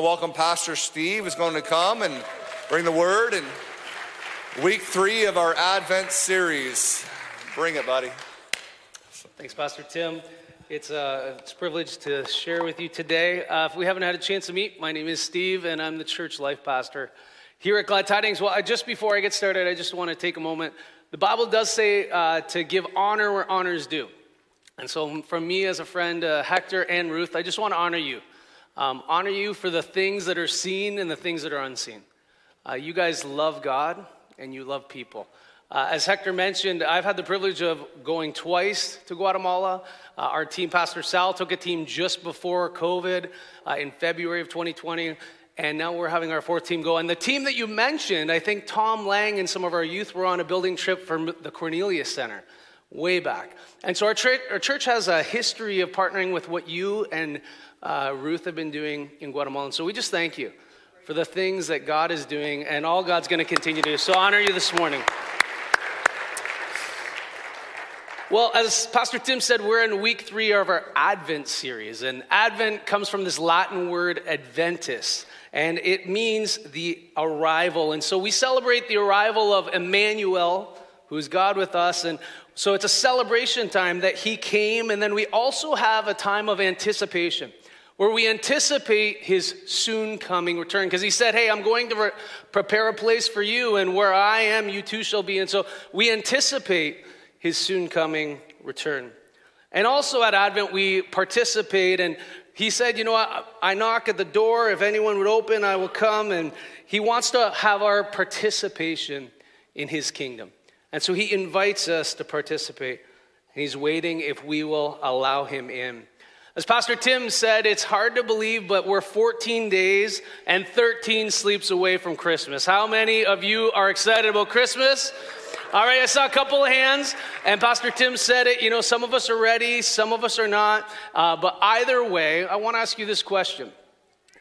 to welcome Pastor Steve, who's going to come and bring the word in week 3 of our Advent series. Bring it, buddy. Thanks, Pastor Tim. It's a privilege to share with you today. If we haven't had a chance to meet, my name is Steve, and I'm the church life pastor here at Glad Tidings. Well, just before I get started, I just want to take a moment. The Bible does say to give honor where honor is due. And so from me as a friend, Hector and Ruth, I just want to honor you. Honor you for the things that are seen and the things that are unseen. You guys love God, and you love people. As Hector mentioned, I've had the privilege of going twice to Guatemala. Our team, Pastor Sal, took a team just before COVID in February of 2020, and now we're having our 4th team go. And the team that you mentioned, I think Tom Lang and some of our youth were on a building trip from the Cornelius Center way back. And so our church has a history of partnering with what you and Ruth have been doing in Guatemala. And so we just thank you for the things that God is doing and all God's going to continue to do. So honor you this morning. Well, as Pastor Tim said, we're in week 3 of our Advent series, and Advent comes from this Latin word adventus, and it means the arrival. And so we celebrate the arrival of Emmanuel, who's God with us, and so it's a celebration time that he came, and then we also have a time of anticipation, where we anticipate his soon coming return, because he said, hey, I'm going to prepare a place for you, and where I am, you too shall be, and so we anticipate his soon coming return. And also at Advent, we participate, and he said, you know what, I knock at the door, if anyone would open, I will come, and he wants to have our participation in his kingdom. And so he invites us to participate, and he's waiting if we will allow him in. As Pastor Tim said, it's hard to believe, but we're 14 days and 13 sleeps away from Christmas. How many of you are excited about Christmas? All right, I saw a couple of hands, and Pastor Tim said it. You know, some of us are ready, some of us are not. But either way, I want to ask you this question.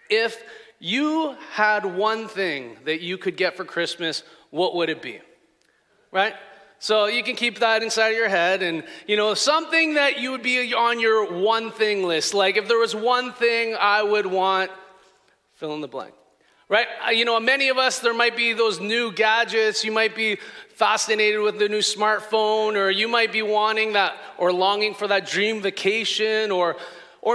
If you had one thing that you could get for Christmas, what would it be? Right? So you can keep that inside of your head, and, you know, something that you would be on your one thing list. Like, if there was one thing I would want, fill in the blank. Right? You know, many of us, there might be those new gadgets. You might be fascinated with the new smartphone, or you might be wanting that or longing for that dream vacation, or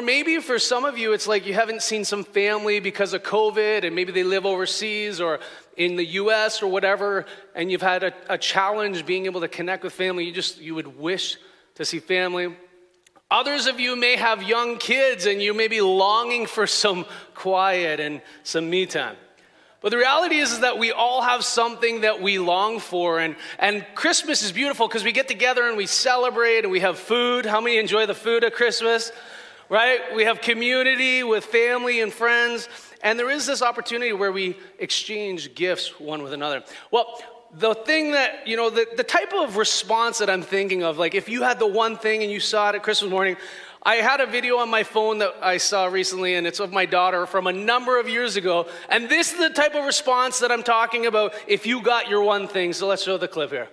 maybe for some of you, it's like you haven't seen some family because of COVID, and maybe they live overseas or in the U.S. or whatever, and you've had a challenge being able to connect with family. You would wish to see family. Others of you may have young kids, and you may be longing for some quiet and some me time. But the reality is that we all have something that we long for, and Christmas is beautiful because we get together and we celebrate and we have food. How many enjoy the food at Christmas? Right? We have community with family and friends, and there is this opportunity where we exchange gifts one with another. Well, the thing that, you know, the type of response that I'm thinking of, like if you had the one thing and you saw it at Christmas morning, I had a video on my phone that I saw recently, and it's of my daughter from a number of years ago, and this is the type of response that I'm talking about if you got your one thing. So let's show the clip here.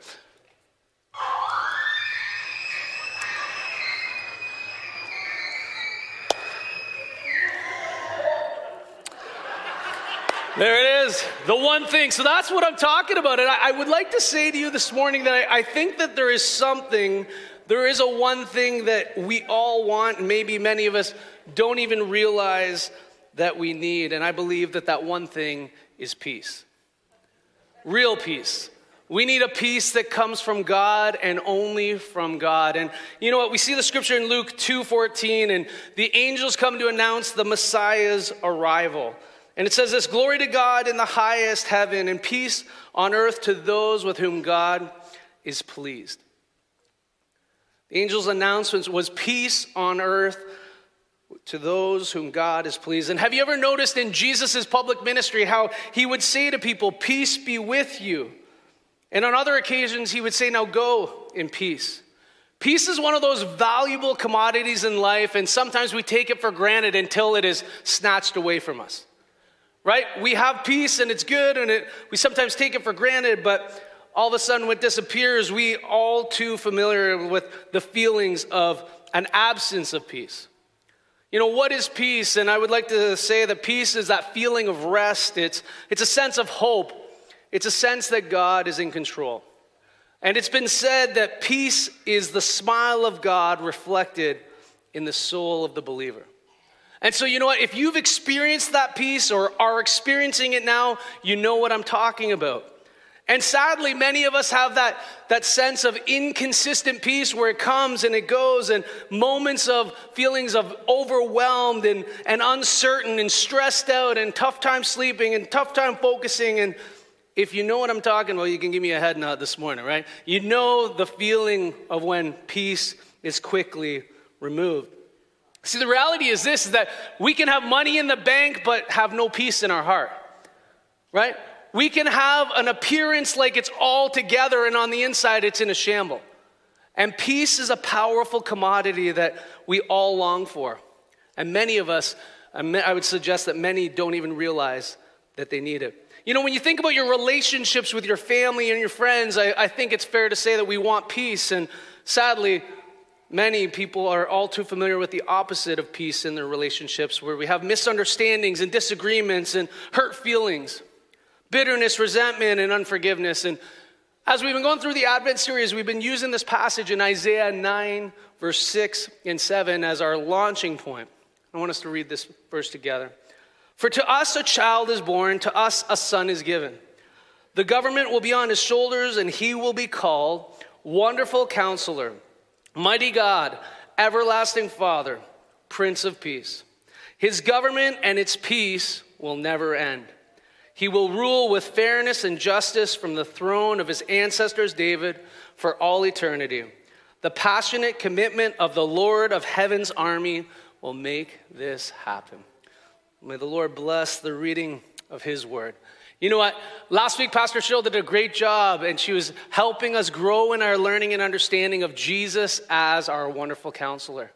There it is, the one thing. So that's what I'm talking about. And I would like to say to you this morning that I think that there is something, there is a one thing that we all want, and maybe many of us don't even realize that we need. And I believe that that one thing is peace. Real peace. We need a peace that comes from God and only from God. And you know what? We see the scripture in Luke 2:14, and the angels come to announce the Messiah's arrival. And it says this, glory to God in the highest heaven and peace on earth to those with whom God is pleased. The angel's announcement was peace on earth to those whom God is pleased. And have you ever noticed in Jesus' public ministry how he would say to people, peace be with you. And on other occasions, he would say, now go in peace. Peace is one of those valuable commodities in life, and sometimes we take it for granted until it is snatched away from us. Right? We have peace and it's good, and we sometimes take it for granted, but all of a sudden when it disappears, we all too familiar with the feelings of an absence of peace. You know, what is peace? And I would like to say that peace is that feeling of rest. It's a sense of hope. It's a sense that God is in control. And it's been said that peace is the smile of God reflected in the soul of the believer. And so, you know what, if you've experienced that peace or are experiencing it now, you know what I'm talking about. And sadly, many of us have that sense of inconsistent peace where it comes and it goes, and moments of feelings of overwhelmed and uncertain and stressed out and tough time sleeping and tough time focusing. And if you know what I'm talking about, you can give me a head nod this morning, right? You know the feeling of when peace is quickly removed. See, the reality is this, is that we can have money in the bank but have no peace in our heart, right? We can have an appearance like it's all together, and on the inside it's in a shamble. And peace is a powerful commodity that we all long for. And many of us, I would suggest that many don't even realize that they need it. You know, when you think about your relationships with your family and your friends, I think it's fair to say that we want peace. And sadly, many people are all too familiar with the opposite of peace in their relationships, where we have misunderstandings and disagreements and hurt feelings. Bitterness, resentment, and unforgiveness. And as we've been going through the Advent series, we've been using this passage in Isaiah 9, verse 6 and 7 as our launching point. I want us to read this verse together. For to us a child is born, to us a son is given. The government will be on his shoulders, and he will be called Wonderful Counselor, Mighty God, Everlasting Father, Prince of Peace. His government and its peace will never end. He will rule with fairness and justice from the throne of his ancestors David for all eternity. The passionate commitment of the Lord of Heaven's army will make this happen. May the Lord bless the reading of his word. You know what? Last week, Pastor Shill did a great job, and she was helping us grow in our learning and understanding of Jesus as our wonderful counselor.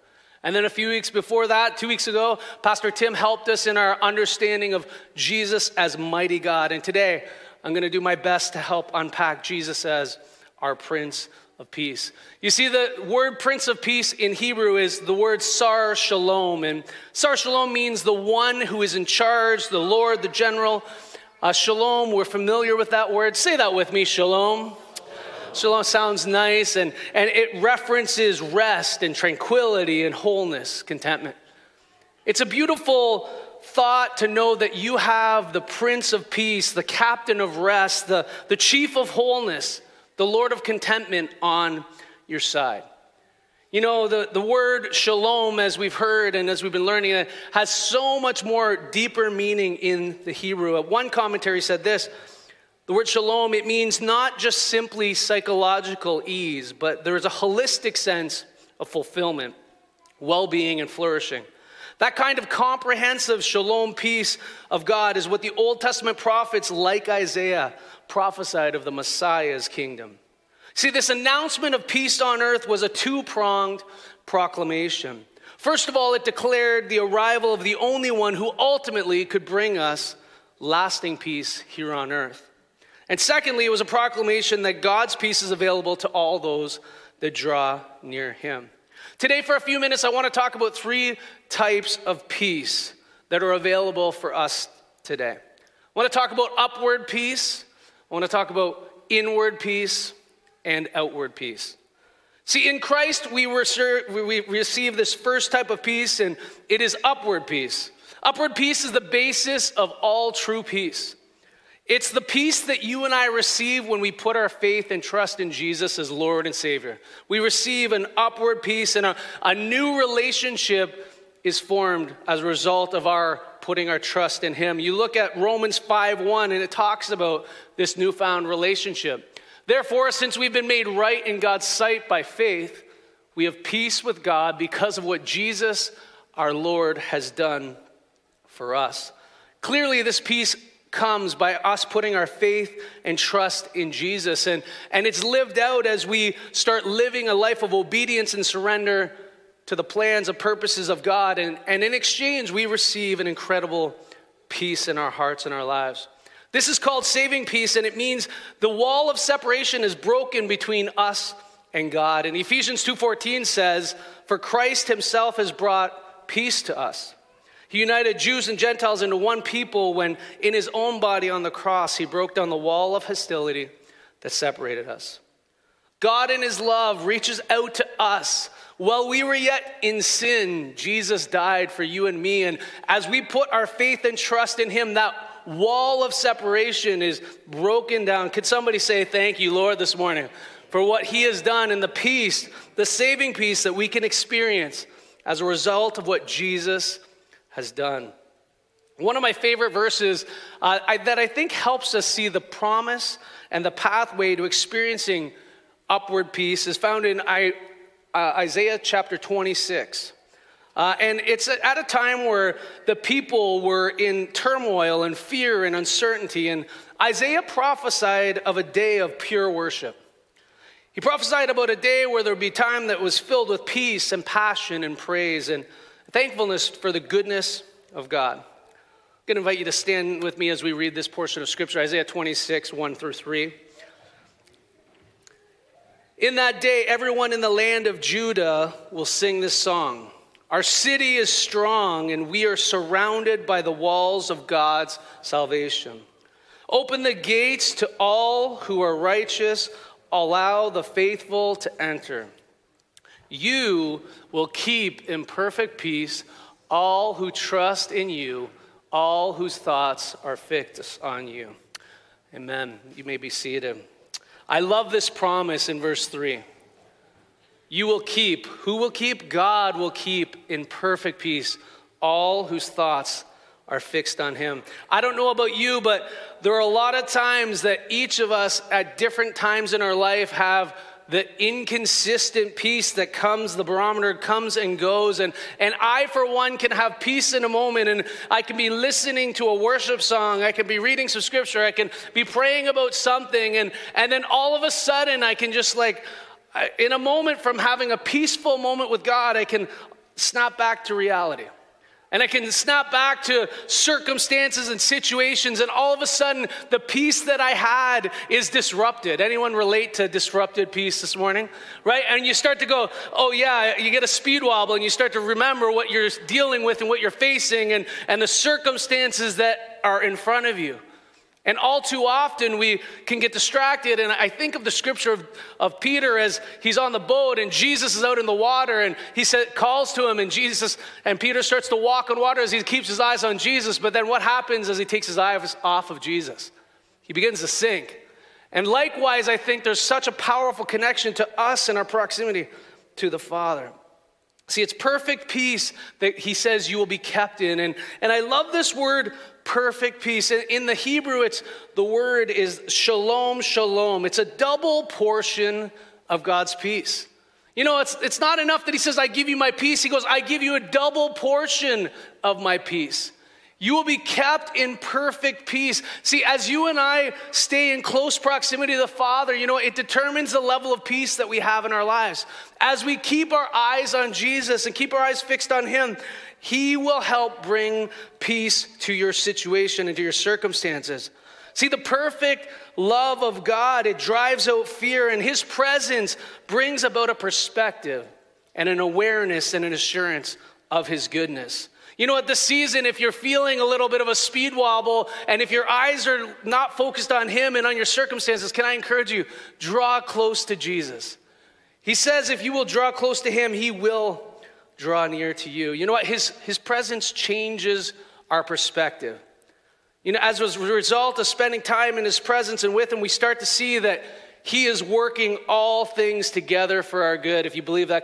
And then a few weeks before that, 2 weeks ago, Pastor Tim helped us in our understanding of Jesus as mighty God. And today, I'm going to do my best to help unpack Jesus as our Prince of Peace. You see, the word Prince of Peace in Hebrew is the word Sar Shalom. And Sar Shalom means the one who is in charge, the Lord, the general. Shalom, we're familiar with that word. Say that with me, shalom. Shalom sounds nice, and it references rest and tranquility and wholeness, contentment. It's a beautiful thought to know that you have the Prince of Peace, the Captain of Rest, the Chief of Wholeness, the Lord of Contentment on your side. You know, the word shalom, as we've heard and as we've been learning, it has so much more deeper meaning in the Hebrew. One commentary said this, the word shalom, it means not just simply psychological ease, but there is a holistic sense of fulfillment, well-being, and flourishing. That kind of comprehensive shalom peace of God is what the Old Testament prophets like Isaiah prophesied of the Messiah's kingdom. See, this announcement of peace on earth was a two-pronged proclamation. First of all, it declared the arrival of the only one who ultimately could bring us lasting peace here on earth. And secondly, it was a proclamation that God's peace is available to all those that draw near him. Today, for a few minutes, I want to talk about three types of peace that are available for us today. I want to talk about upward peace. I want to talk about inward peace and outward peace. See, in Christ, we receive this first type of peace, and it is upward peace. Upward peace is the basis of all true peace. It's the peace that you and I receive when we put our faith and trust in Jesus as Lord and Savior. We receive an upward peace, and a new relationship is formed as a result of our putting our trust in him. You look at Romans 5:1, and it talks about this newfound relationship. Therefore, since we've been made right in God's sight by faith, we have peace with God because of what Jesus, our Lord, has done for us. Clearly, this peace comes by us putting our faith and trust in Jesus. And it's lived out as we start living a life of obedience and surrender to the plans and purposes of God. And in exchange, we receive an incredible peace in our hearts and our lives. This is called saving peace, and it means the wall of separation is broken between us and God. And Ephesians 2:14 says, for Christ himself has brought peace to us. He united Jews and Gentiles into one people when in his own body on the cross, he broke down the wall of hostility that separated us. God in his love reaches out to us. While we were yet in sin, Jesus died for you and me. And as we put our faith and trust in him, that wall of separation is broken down. Could somebody say thank you, Lord, this morning for what he has done and the peace, the saving peace that we can experience as a result of what Jesus has done. One of my favorite verses that I think helps us see the promise and the pathway to experiencing upward peace is found in Isaiah chapter 26. And it's at a time where the people were in turmoil and fear and uncertainty. And Isaiah prophesied of a day of pure worship. He prophesied about a day where there would be time that was filled with peace and passion and praise and thankfulness for the goodness of God. I'm going to invite you to stand with me as we read this portion of Scripture, Isaiah 26, 1 through 3. In that day, everyone in the land of Judah will sing this song. Our city is strong, and we are surrounded by the walls of God's salvation. Open the gates to all who are righteous. Allow the faithful to enter. You will keep in perfect peace all who trust in you, all whose thoughts are fixed on you. Amen. You may be seated. I love this promise in verse 3. You will keep. Who will keep? God will keep in perfect peace all whose thoughts are fixed on him. I don't know about you, but there are a lot of times that each of us at different times in our life have the inconsistent peace that comes, the barometer comes and goes. And I, for one, can have peace in a moment, and I can be listening to a worship song, I can be reading some scripture, I can be praying about something, and then all of a sudden I can just in a moment from having a peaceful moment with God, I can snap back to reality. And I can snap back to circumstances and situations, and all of a sudden, the peace that I had is disrupted. Anyone relate to disrupted peace this morning? Right? And you start to go, oh yeah, you get a speed wobble, and you start to remember what you're dealing with and what you're facing and the circumstances that are in front of you. And all too often, we can get distracted. And I think of the scripture of Peter as he's on the boat and Jesus is out in the water. And he calls to him, and Peter starts to walk on water as he keeps his eyes on Jesus. But then what happens is he takes his eyes off of Jesus. He begins to sink. And likewise, I think there's such a powerful connection to us and our proximity to the Father. See, it's perfect peace that he says you will be kept in. And I love this word, perfect peace. In the Hebrew, the word is shalom, shalom. It's a double portion of God's peace. You know, it's not enough that he says, I give you my peace. He goes, I give you a double portion of my peace. You will be kept in perfect peace. See, as you and I stay in close proximity to the Father, you know, it determines the level of peace that we have in our lives. As we keep our eyes on Jesus and keep our eyes fixed on him, he will help bring peace to your situation and to your circumstances. See, the perfect love of God, it drives out fear, and his presence brings about a perspective and an awareness and an assurance of his goodness. You know, at this season, if you're feeling a little bit of a speed wobble, and if your eyes are not focused on him and on your circumstances, can I encourage you, draw close to Jesus. He says if you will draw close to him, he will draw near to you. You know what? His presence changes our perspective. You know, as a result of spending time in his presence and with him, we start to see that he is working all things together for our good. If you believe that,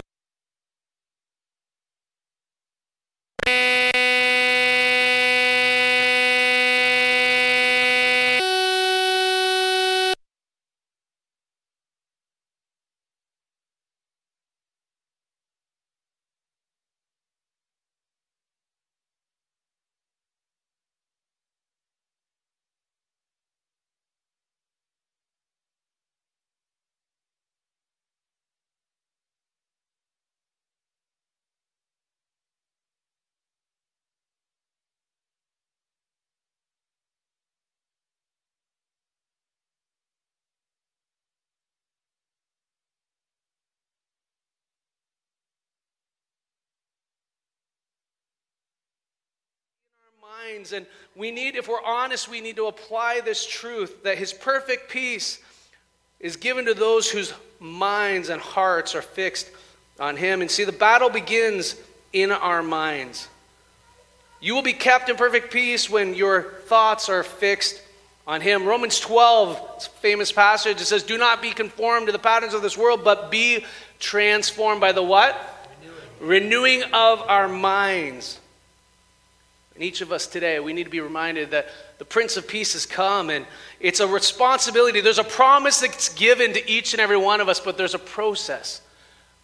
minds. And we need, if we're honest, we need to apply this truth that his perfect peace is given to those whose minds and hearts are fixed on him. And see, the battle begins in our minds. You will be kept in perfect peace when your thoughts are fixed on him. Romans 12, it's a famous passage. It says, do not be conformed to the patterns of this world, but be transformed by the what? Renewing of our minds. And each of us today, we need to be reminded that the Prince of Peace has come, and it's a responsibility. There's a promise that's given to each and every one of us, but there's a process.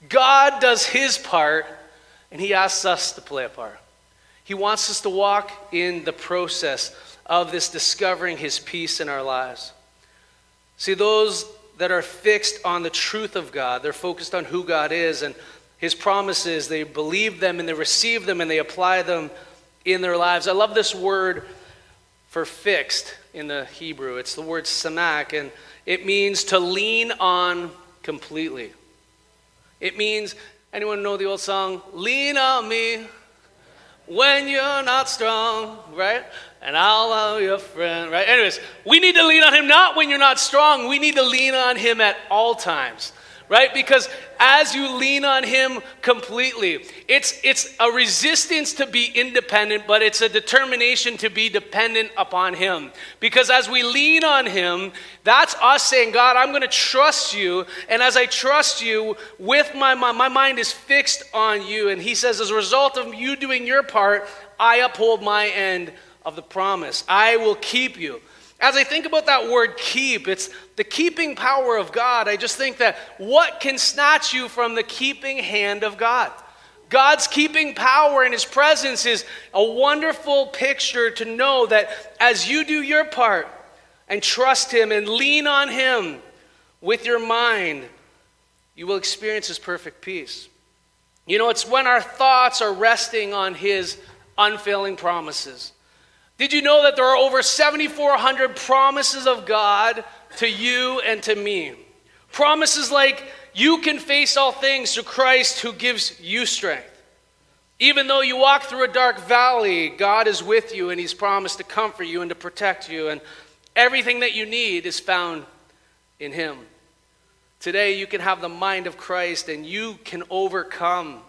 God does his part, and he asks us to play a part. He wants us to walk in the process of this discovering his peace in our lives. See, those that are fixed on the truth of God, they're focused on who God is and his promises, they believe them and they receive them and they apply them in their lives. I love this word for fixed in the Hebrew. It's the word samak, and it means to lean on completely. It means, anyone know the old song, lean on me when you're not strong, right? And I'll be your friend, right? Anyways, we need to lean on him not when you're not strong. We need to lean on him at all times, right? Because as you lean on him completely, it's a resistance to be independent, but it's a determination to be dependent upon him. Because as we lean on him, that's us saying, God, I'm going to trust you. And as I trust you with my mind, my mind is fixed on you. And he says, as a result of you doing your part, I uphold my end of the promise. I will keep you. As I think about that word keep, it's the keeping power of God. I just think that what can snatch you from the keeping hand of God? God's keeping power and his presence is a wonderful picture to know that as you do your part and trust him and lean on him with your mind, you will experience his perfect peace. You know, it's when our thoughts are resting on his unfailing promises. Did you know that there are over 7,400 promises of God to you and to me? Promises like, you can face all things through Christ who gives you strength. Even though you walk through a dark valley, God is with you and he's promised to comfort you and to protect you. And everything that you need is found in him. Today you can have the mind of Christ and you can overcome.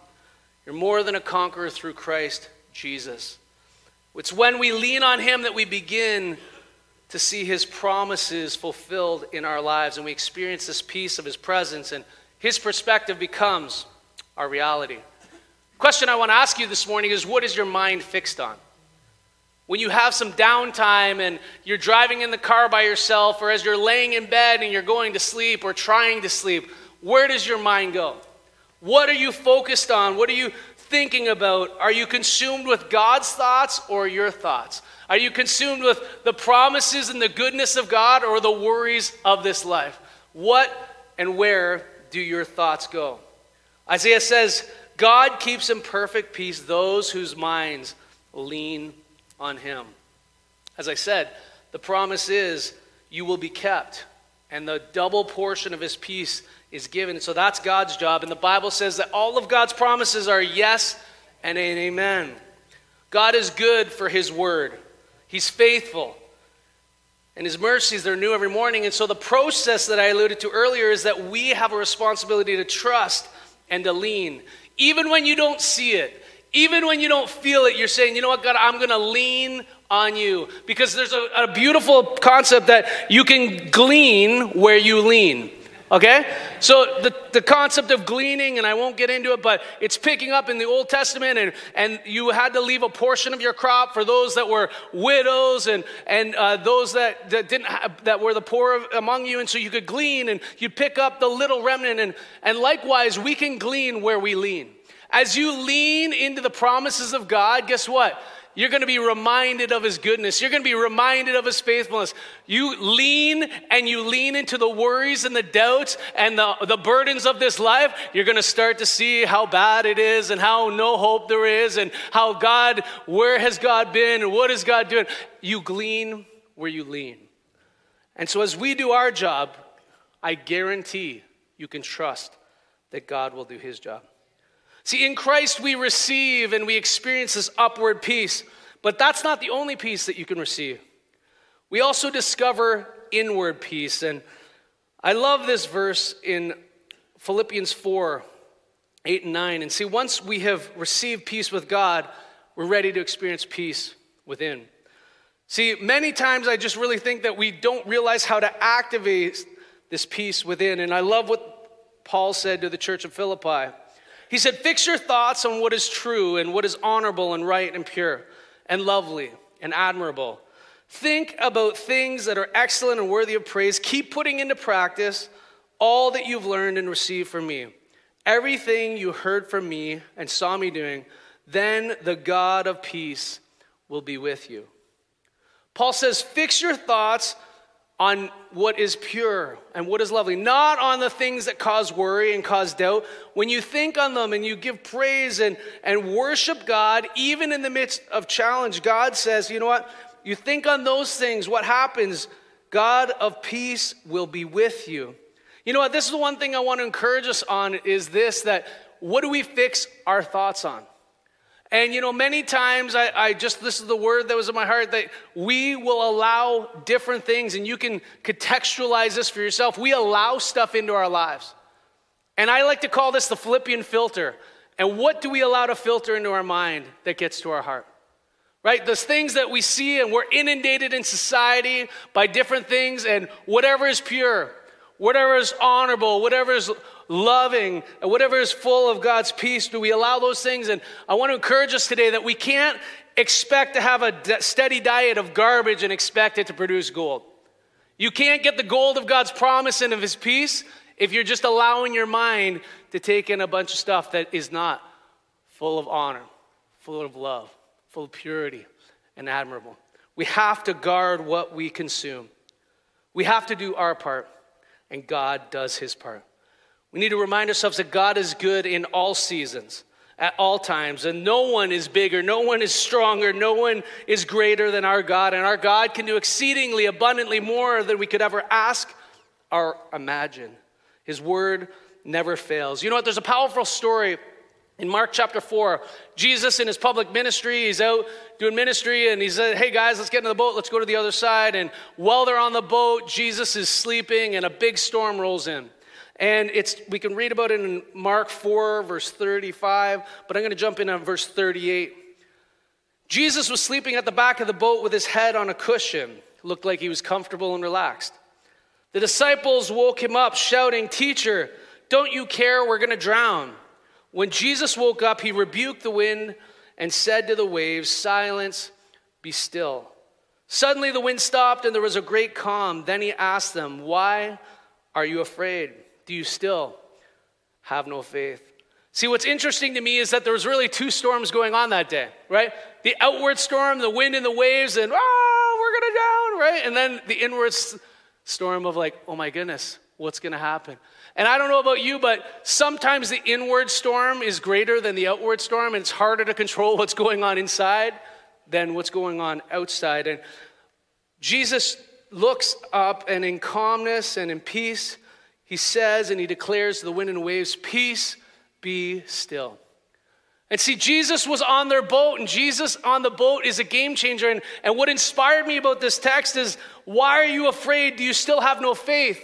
You're more than a conqueror through Christ Jesus. It's when we lean on him that we begin to see his promises fulfilled in our lives, and we experience this peace of his presence, and his perspective becomes our reality. The question I want to ask you this morning is, what is your mind fixed on? When you have some downtime and you're driving in the car by yourself, or as you're laying in bed and you're going to sleep or trying to sleep, where does your mind go? What are you focused on? What are you thinking about? Are you consumed with God's thoughts or your thoughts? Are you consumed with the promises and the goodness of God or the worries of this life? What and where do your thoughts go? Isaiah says, God keeps in perfect peace those whose minds lean on him. As I said, the promise is you will be kept, and the double portion of his peace is given. So that's God's job. And the Bible says that all of God's promises are yes and amen. God is good for his word. He's faithful. And his mercies, they're new every morning. And so the process that I alluded to earlier is that we have a responsibility to trust and to lean. Even when you don't see it, even when you don't feel it, you're saying, you know what, God, I'm going to lean on you. Because there's a beautiful concept that you can glean where you lean. Okay? So the concept of gleaning, and I won't get into it, but it's picking up in the Old Testament, and you had to leave a portion of your crop for those that were widows and those that didn't have, that were the poor among you, and so you could glean and you pick up the little remnant, and likewise we can glean where we lean. As you lean into the promises of God, guess what? You're going to be reminded of his goodness. You're going to be reminded of his faithfulness. You lean into the worries and the doubts and the burdens of this life. You're going to start to see how bad it is and how no hope there is and how God, where has God been and what is God doing? You glean where you lean. And so as we do our job, I guarantee you can trust that God will do his job. See, in Christ we receive and we experience this upward peace, But that's not the only peace that you can receive. We also discover inward peace. And I love this verse in Philippians 4:8-9. And see, once we have received peace with God, we're ready to experience peace within. See, many times I just really think that we don't realize how to activate this peace within. And I love what Paul said to the church of Philippi. He said, fix your thoughts on what is true and what is honorable and right and pure and lovely and admirable. Think about things that are excellent and worthy of praise. Keep putting into practice all that you've learned and received from me. Everything you heard from me and saw me doing, then the God of peace will be with you. Paul says, fix your thoughts on what is pure and what is lovely, not on the things that cause worry and cause doubt. When you think on them and you give praise and worship God, even in the midst of challenge, God says, you know what? You think on those things, what happens? God of peace will be with you. You know what? This is the one thing I want to encourage us on is this, that what do we fix our thoughts on? And, you know, many times this is the word that was in my heart, that we will allow different things, and you can contextualize this for yourself. We allow stuff into our lives. And I like to call this the Philippian filter. And what do we allow to filter into our mind that gets to our heart? Right? Those things that we see, and we're inundated in society by different things, and whatever is pure, whatever is honorable, whatever is loving, and whatever is full of God's peace, do we allow those things? And I want to encourage us today that we can't expect to have a steady diet of garbage and expect it to produce gold. You can't get the gold of God's promise and of his peace if you're just allowing your mind to take in a bunch of stuff that is not full of honor, full of love, full of purity and admirable. We have to guard what we consume. We have to do our part, and God does his part. We need to remind ourselves that God is good in all seasons, at all times, and no one is bigger, no one is stronger, no one is greater than our God, and our God can do exceedingly abundantly more than we could ever ask or imagine. His word never fails. You know what? There's a powerful story in Mark chapter 4. Jesus in his public ministry, he's out doing ministry, and he said, hey guys, let's get into the boat, let's go to the other side. And while they're on the boat, Jesus is sleeping, and a big storm rolls in. And we can read about it in Mark 4, verse 35, but I'm going to jump in on verse 38. Jesus was sleeping at the back of the boat with his head on a cushion. It looked like he was comfortable and relaxed. The disciples woke him up shouting, Teacher, don't you care? We're going to drown. When Jesus woke up, he rebuked the wind and said to the waves, Silence, be still. Suddenly the wind stopped and there was a great calm. Then he asked them, Why are you afraid? Do you still have no faith? See, what's interesting to me is that there was really two storms going on that day, right? The outward storm, the wind and the waves, and we're gonna down, right? And then the inward storm of like, oh my goodness, what's gonna happen? And I don't know about you, but sometimes the inward storm is greater than the outward storm, and it's harder to control what's going on inside than what's going on outside. And Jesus looks up, and in calmness and in peace, he says and he declares to the wind and waves, Peace, be still. And see, Jesus was on their boat, and Jesus on the boat is a game changer. And what inspired me about this text is, why are you afraid? Do you still have no faith?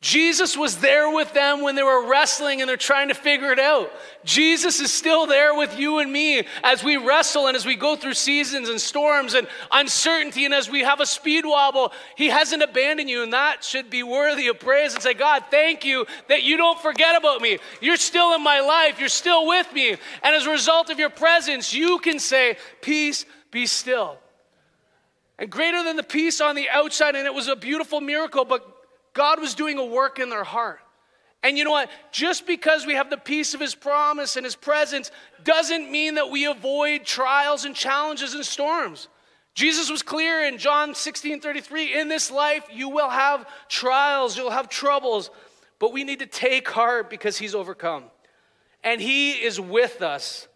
Jesus was there with them when they were wrestling and they're trying to figure it out. Jesus is still there with you and me as we wrestle and as we go through seasons and storms and uncertainty and as we have a speed wobble. He hasn't abandoned you, and that should be worthy of praise, and say, God, thank you that you don't forget about me. You're still in my life. You're still with me. And as a result of your presence, you can say, Peace, be still. And greater than the peace on the outside, and it was a beautiful miracle, but God was doing a work in their heart. And you know what? Just because we have the peace of his promise and his presence doesn't mean that we avoid trials and challenges and storms. Jesus was clear in John 16:33, in this life you will have trials, you'll have troubles, but we need to take heart because he's overcome. And he is with us.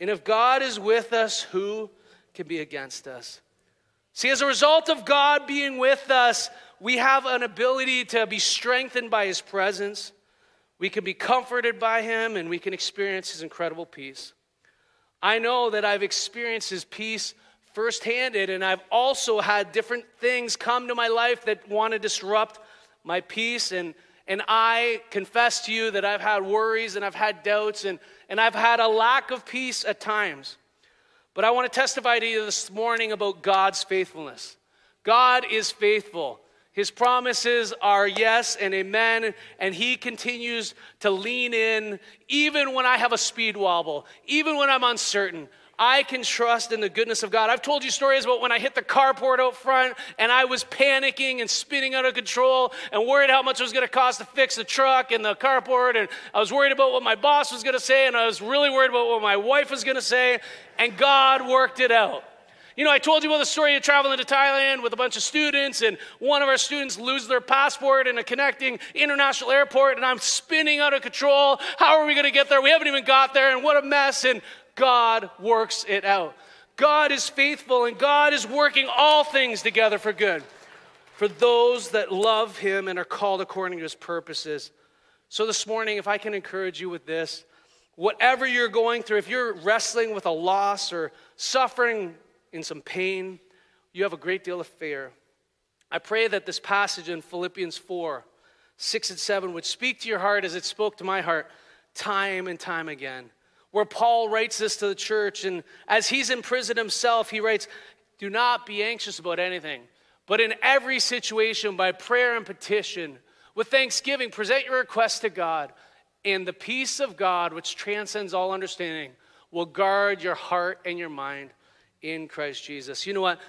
And if God is with us, who can be against us? See, as a result of God being with us, we have an ability to be strengthened by his presence. We can be comforted by him, and we can experience his incredible peace. I know that I've experienced his peace firsthand, and I've also had different things come to my life that want to disrupt my peace. And I confess to you that I've had worries and I've had doubts and I've had a lack of peace at times. But I want to testify to you this morning about God's faithfulness. God is faithful. His promises are yes and amen, and he continues to lean in even when I have a speed wobble, even when I'm uncertain. I can trust in the goodness of God. I've told you stories about when I hit the carport out front and I was panicking and spinning out of control and worried how much it was going to cost to fix the truck and the carport, and I was worried about what my boss was going to say, and I was really worried about what my wife was going to say, and God worked it out. You know, I told you about the story of traveling to Thailand with a bunch of students, and one of our students loses their passport in a connecting international airport, and I'm spinning out of control. How are we going to get there? We haven't even got there, and what a mess, and God works it out. God is faithful, and God is working all things together for good, for those that love him and are called according to his purposes. So this morning, if I can encourage you with this, whatever you're going through, if you're wrestling with a loss or suffering in some pain, you have a great deal of fear. I pray that this passage in Philippians 4:6-7 would speak to your heart as it spoke to my heart time and time again, where Paul writes this to the church, and as he's in prison himself, he writes, "Do not be anxious about anything, but in every situation, by prayer and petition, with thanksgiving, present your requests to God, and the peace of God, which transcends all understanding, will guard your heart and your mind in Christ Jesus." You know what?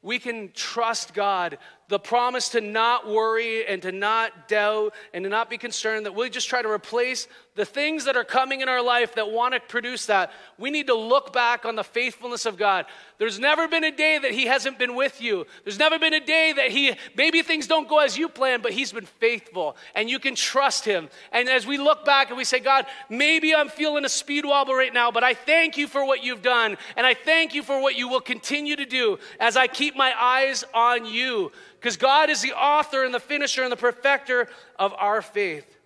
We can trust God. The promise to not worry and to not doubt and to not be concerned, that we'll just try to replace the things that are coming in our life that want to produce that. We need to look back on the faithfulness of God. There's never been a day that he hasn't been with you. There's never been a day that maybe things don't go as you planned, but he's been faithful, and you can trust him. And as we look back and we say, "God, maybe I'm feeling a speed wobble right now, but I thank you for what you've done, and I thank you for what you will continue to do as I keep my eyes on you." Because God is the author and the finisher and the perfecter of our faith.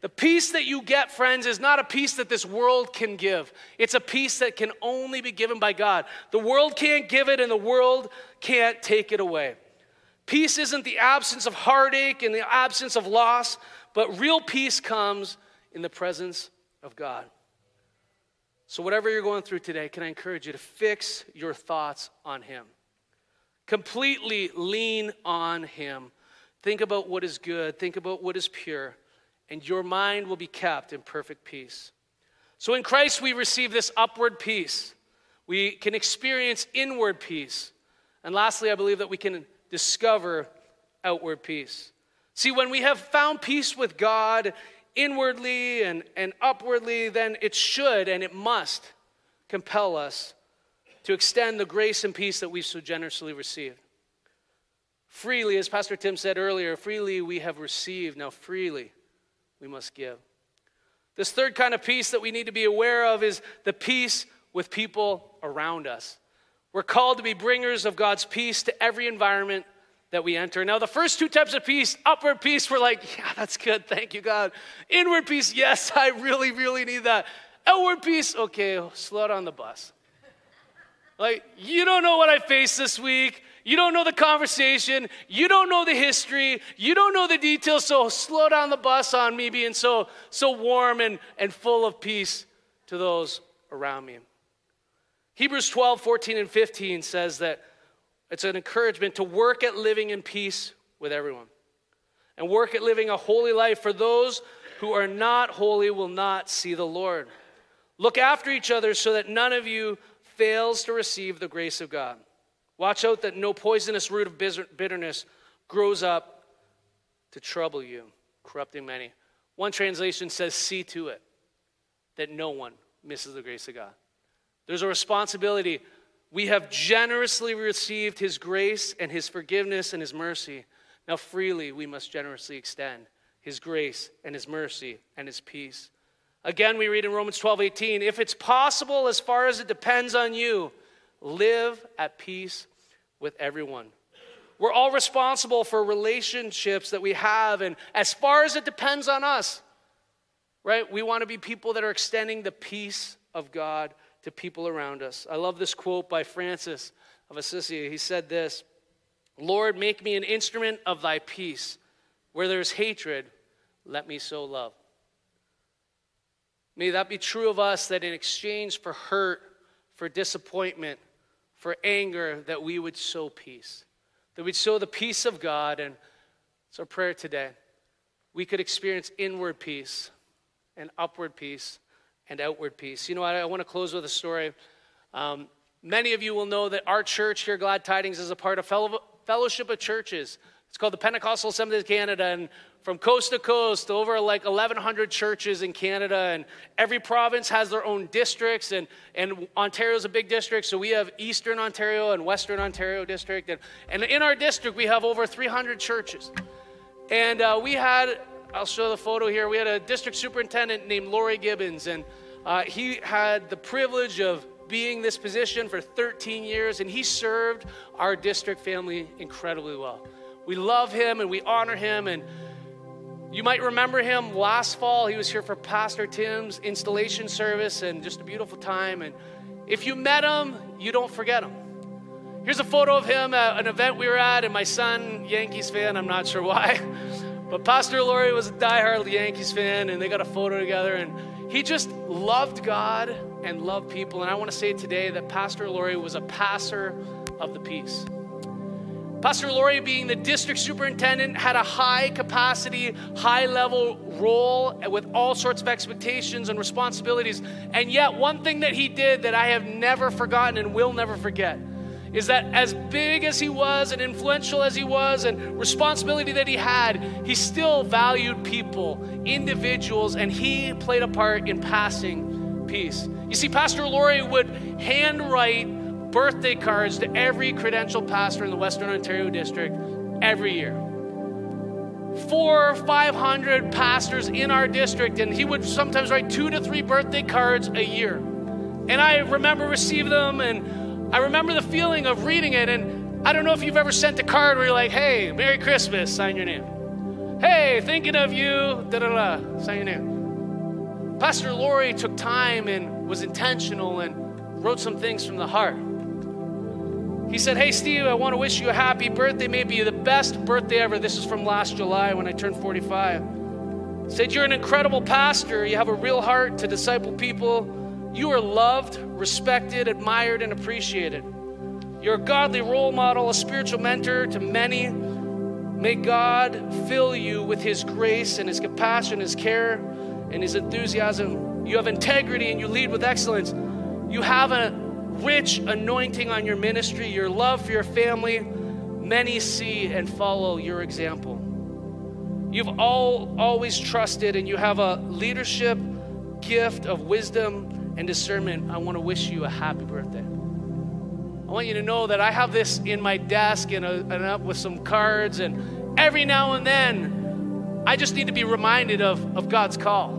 The peace that you get, friends, is not a peace that this world can give. It's a peace that can only be given by God. The world can't give it, and the world can't take it away. Peace isn't the absence of heartache and the absence of loss, but real peace comes in the presence of God. So whatever you're going through today, can I encourage you to fix your thoughts on him? Completely lean on him. Think about what is good. Think about what is pure. And your mind will be kept in perfect peace. So in Christ we receive this upward peace. We can experience inward peace. And lastly, I believe that we can discover outward peace. See, when we have found peace with God inwardly and upwardly, then it should and it must compel us to extend the grace and peace that we've so generously received. Freely, as Pastor Tim said earlier, freely we have received, now freely we must give. This third kind of peace that we need to be aware of is the peace with people around us. We're called to be bringers of God's peace to every environment that we enter. Now, the first two types of peace, upward peace, we're like, yeah, that's good, thank you, God. Inward peace, yes, I really, really need that. Outward peace, okay, slow down the bus. Like, you don't know what I faced this week. You don't know the conversation. You don't know the history. You don't know the details, so slow down the bus on me being so warm and full of peace to those around me. Hebrews 12:14-15 says that it's an encouragement to work at living in peace with everyone and work at living a holy life, for those who are not holy will not see the Lord. Look after each other so that none of you fails to receive the grace of God. Watch out that no poisonous root of bitterness grows up to trouble you, corrupting many. One translation says, see to it that no one misses the grace of God. There's a responsibility. We have generously received his grace and his forgiveness and his mercy. Now freely we must generously extend his grace and his mercy and his peace. Again, we read in Romans 12:18, if it's possible, as far as it depends on you, live at peace with everyone. We're all responsible for relationships that we have, and as far as it depends on us, right, we want to be people that are extending the peace of God to people around us. I love this quote by Francis of Assisi. He said this, "Lord, make me an instrument of thy peace. Where there's hatred, let me sow love." May that be true of us, that in exchange for hurt, for disappointment, for anger, that we would sow peace, that we'd sow the peace of God. And it's our prayer today. We could experience inward peace and upward peace and outward peace. You know, I want to close with a story. Many of you will know that our church here, Glad Tidings, is a part of Fellowship of Churches. It's called the Pentecostal Assembly of Canada, and from coast to coast, over like 1,100 churches in Canada, and every province has their own districts, and Ontario's a big district, so we have Eastern Ontario and Western Ontario district, and in our district, we have over 300 churches. And we had, I'll show the photo here, we had a district superintendent named Lori Gibbons, and he had the privilege of being this position for 13 years, and he served our district family incredibly well. We love him and we honor him, and you might remember him last fall. He was here for Pastor Tim's installation service, and just a beautiful time. And if you met him, you don't forget him. Here's a photo of him at an event we were at, and my son, Yankees fan, I'm not sure why, but Pastor Lori was a diehard Yankees fan, and they got a photo together, and he just loved God and loved people. And I want to say today that Pastor Lori was a passer of the peace. Pastor Lori, being the district superintendent, had a high capacity, high level role with all sorts of expectations and responsibilities. And yet one thing that he did that I have never forgotten and will never forget is that as big as he was and influential as he was and responsibility that he had, he still valued people, individuals, and he played a part in passing peace. You see, Pastor Lori would handwrite birthday cards to every credentialed pastor in the Western Ontario district every year. 400 or 500 pastors in our district, and he would sometimes write 2 to 3 birthday cards a year. And I remember receiving them, and I remember the feeling of reading it. And I don't know if you've ever sent a card where you're like, "Hey, Merry Christmas, sign your name. Hey, thinking of you, da-da-da, sign your name." Pastor Lori took time and was intentional and wrote some things from the heart. He said, "Hey, Steve, I want to wish you a happy birthday. Maybe the best birthday ever." This is from last July when I turned 45. He said, "You're an incredible pastor. You have a real heart to disciple people. You are loved, respected, admired, and appreciated. You're a godly role model, a spiritual mentor to many. May God fill you with his grace and his compassion, his care, and his enthusiasm. You have integrity and you lead with excellence. You have a rich anointing on your ministry, your love for your family. Many see and follow your example. You've always trusted, and you have a leadership gift of wisdom and discernment. I want to wish you a happy birthday." I want you to know that I have this in my desk and up with some cards, and every now and then I just need to be reminded of God's call.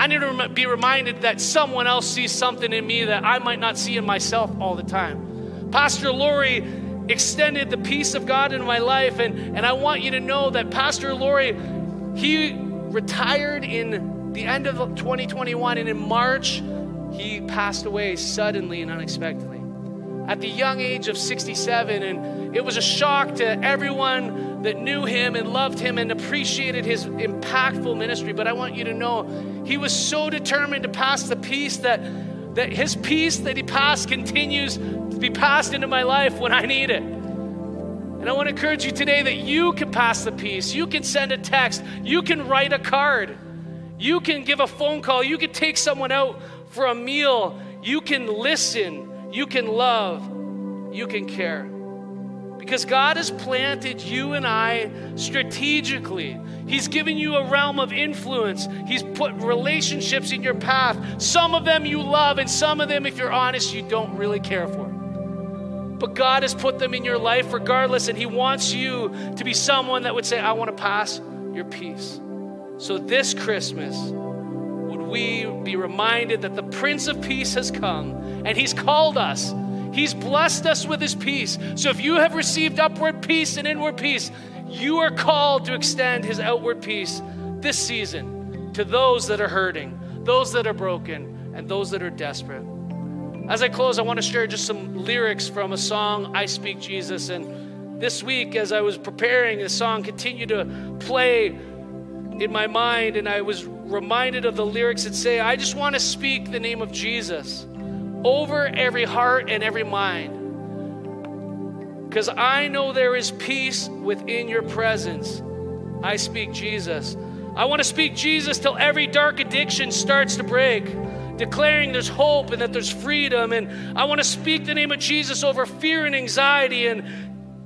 I need to be reminded that someone else sees something in me that I might not see in myself all the time. Pastor Lori extended the peace of God in my life, and I want you to know that Pastor Lori, he retired in the end of 2021, and in March, he passed away suddenly and unexpectedly at the young age of 67, and it was a shock to everyone that knew him and loved him and appreciated his impactful ministry. But I want you to know he was so determined to pass the peace that his peace that he passed continues to be passed into my life when I need it. And I want to encourage you today that you can pass the peace. You can send a text. You can write a card. You can give a phone call. You can take someone out for a meal. You can listen. You can love. You can care. Because God has planted you and I strategically. He's given you a realm of influence. He's put relationships in your path. Some of them you love, and some of them, if you're honest, you don't really care for. But God has put them in your life regardless, and he wants you to be someone that would say, "I want to pass your peace." So this Christmas, would we be reminded that the Prince of Peace has come, and he's called us. He's blessed us with his peace. So if you have received upward peace and inward peace, you are called to extend his outward peace this season to those that are hurting, those that are broken, and those that are desperate. As I close, I want to share just some lyrics from a song, I Speak Jesus. And this week, as I was preparing, the song continued to play in my mind, and I was reminded of the lyrics that say, I just want to speak the name of Jesus over every heart and every mind, because I know there is peace within your presence. I speak Jesus. I want to speak Jesus till every dark addiction starts to break, declaring there's hope and that there's freedom. And I want to speak the name of Jesus over fear and anxiety, and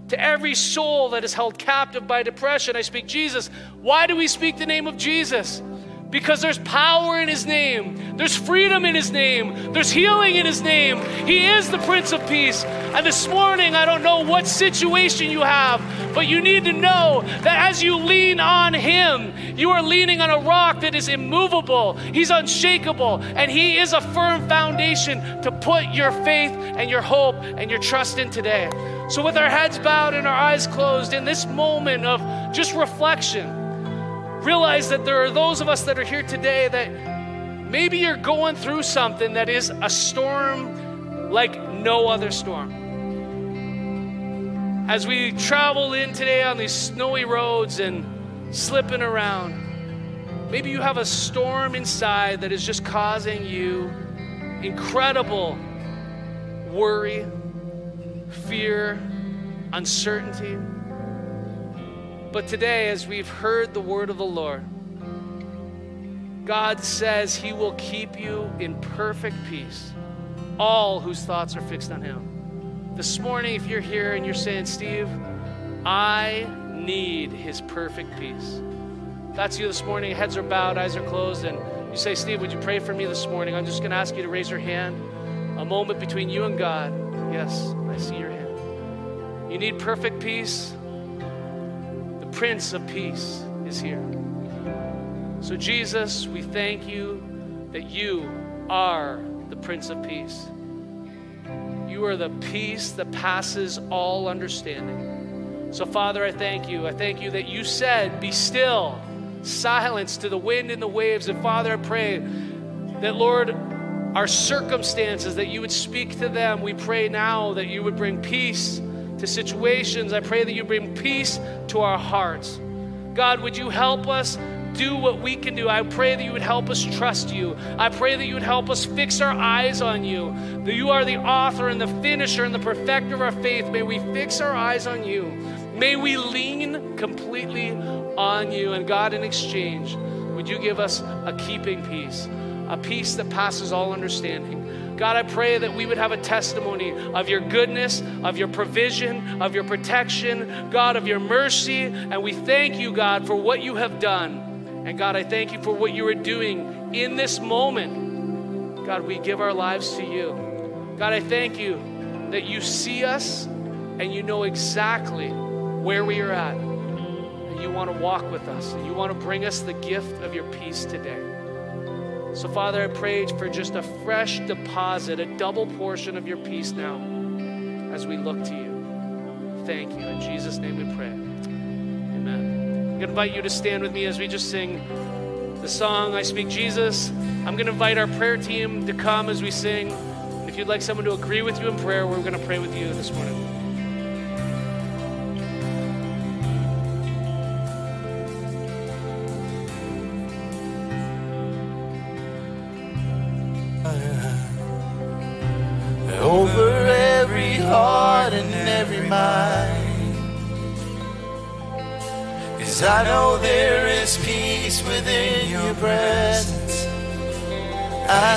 to every soul that is held captive by depression. I speak Jesus. Why do we speak the name of Jesus? Because there's power in his name. There's freedom in his name. There's healing in his name. He is the Prince of Peace. And this morning, I don't know what situation you have, but you need to know that as you lean on him, you are leaning on a rock that is immovable. He's unshakable. And he is a firm foundation to put your faith and your hope and your trust in today. So with our heads bowed and our eyes closed, in this moment of just reflection, realize that there are those of us that are here today that maybe you're going through something that is a storm like no other storm. As we travel in today on these snowy roads and slipping around, maybe you have a storm inside that is just causing you incredible worry, fear, uncertainty. But today, as we've heard the word of the Lord, God says he will keep you in perfect peace, all whose thoughts are fixed on him. This morning, if you're here and you're saying, Steve, I need his perfect peace. That's you this morning. Heads are bowed, eyes are closed. And you say, Steve, would you pray for me this morning? I'm just going to ask you to raise your hand. A moment between you and God. Yes, I see your hand. You need perfect peace. Prince of Peace is here. So Jesus, we thank you that you are the Prince of Peace. You are the peace that passes all understanding. So Father, I thank you. I thank you that you said, be still, silence to the wind and the waves. And Father, I pray that, Lord, our circumstances, that you would speak to them. We pray now that you would bring peace to situations. I pray that you bring peace to our hearts. God, would you help us do what we can do? I pray that you would help us trust you. I pray that you would help us fix our eyes on you. That you are the author and the finisher and the perfecter of our faith. May we fix our eyes on you. May we lean completely on you. And God, in exchange, would you give us a keeping peace, a peace that passes all understanding. God, I pray that we would have a testimony of your goodness, of your provision, of your protection, God, of your mercy. And we thank you, God, for what you have done. And God, I thank you for what you are doing in this moment. God, we give our lives to you. God, I thank you that you see us and you know exactly where we are at. And you want to walk with us. And you want to bring us the gift of your peace today. So, Father, I pray for just a fresh deposit, a double portion of your peace now as we look to you. Thank you. In Jesus' name we pray. Amen. I'm going to invite you to stand with me as we just sing the song, I Speak Jesus. I'm going to invite our prayer team to come as we sing. If you'd like someone to agree with you in prayer, we're going to pray with you this morning. Cause I know there is peace within your presence. I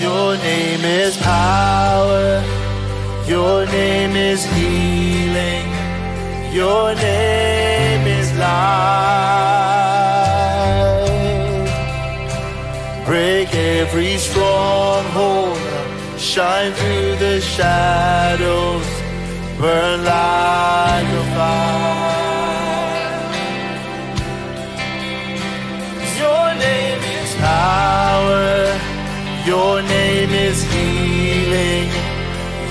Your name is power. Your name is healing. Your name is life. break every stronghold, shine through the shadows, burn like a fire. Your name is power, your name is healing,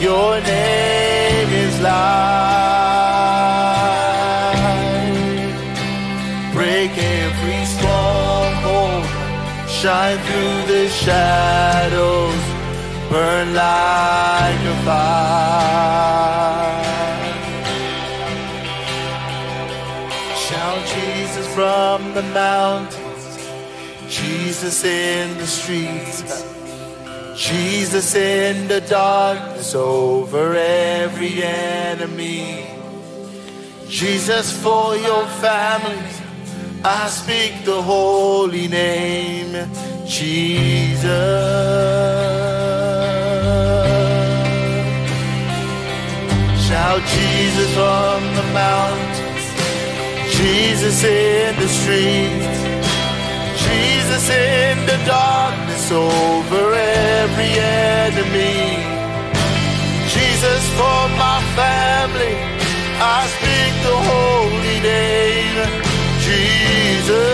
your name is life. Break every stronghold, shine through the shadows, burn like a fire. Shout Jesus from the mountains, Jesus in the streets, Jesus in the darkness over every enemy. Jesus for your family, I speak the holy name, Jesus. Shout Jesus from the mountains, Jesus in the streets, Jesus in the darkness over every enemy. Jesus for my family, I speak the holy name, Jesus.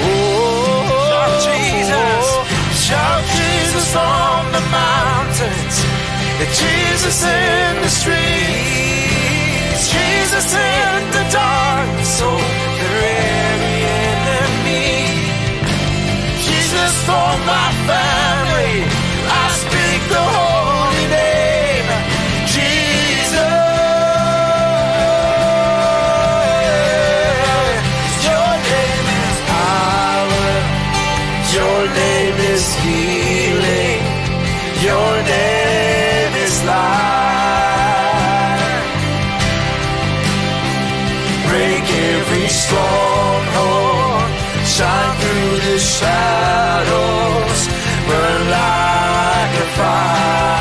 Oh, shout Jesus, shout Jesus on the mountains, Jesus in the streets, Jesus in the darkness over every for my family, I speak the holy name, Jesus. Your name is power, your name is healing, your name is life. Break every stronghold, shine through the shadows, burn like a fire.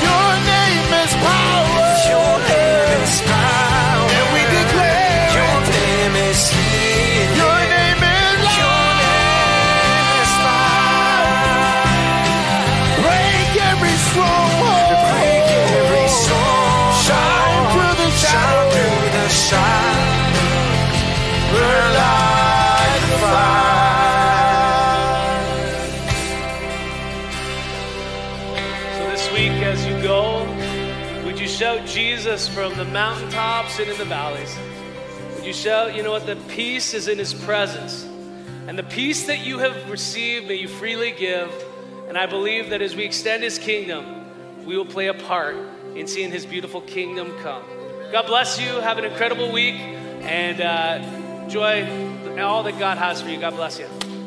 Your name is power, your name is power, and we declare your name is healing, your name is life, your name is life. Break every stronghold, break every stronghold, shine through the shadows, shine through the shadows, burn like fire. So this week as you go, would you shout Jesus from the mountaintops and in the valleys? Would you shout, you know what, the peace is in his presence. And the peace that you have received, may you freely give. And I believe that as we extend his kingdom, we will play a part in seeing his beautiful kingdom come. God bless you. Have an incredible week. And enjoy all that God has for you. God bless you.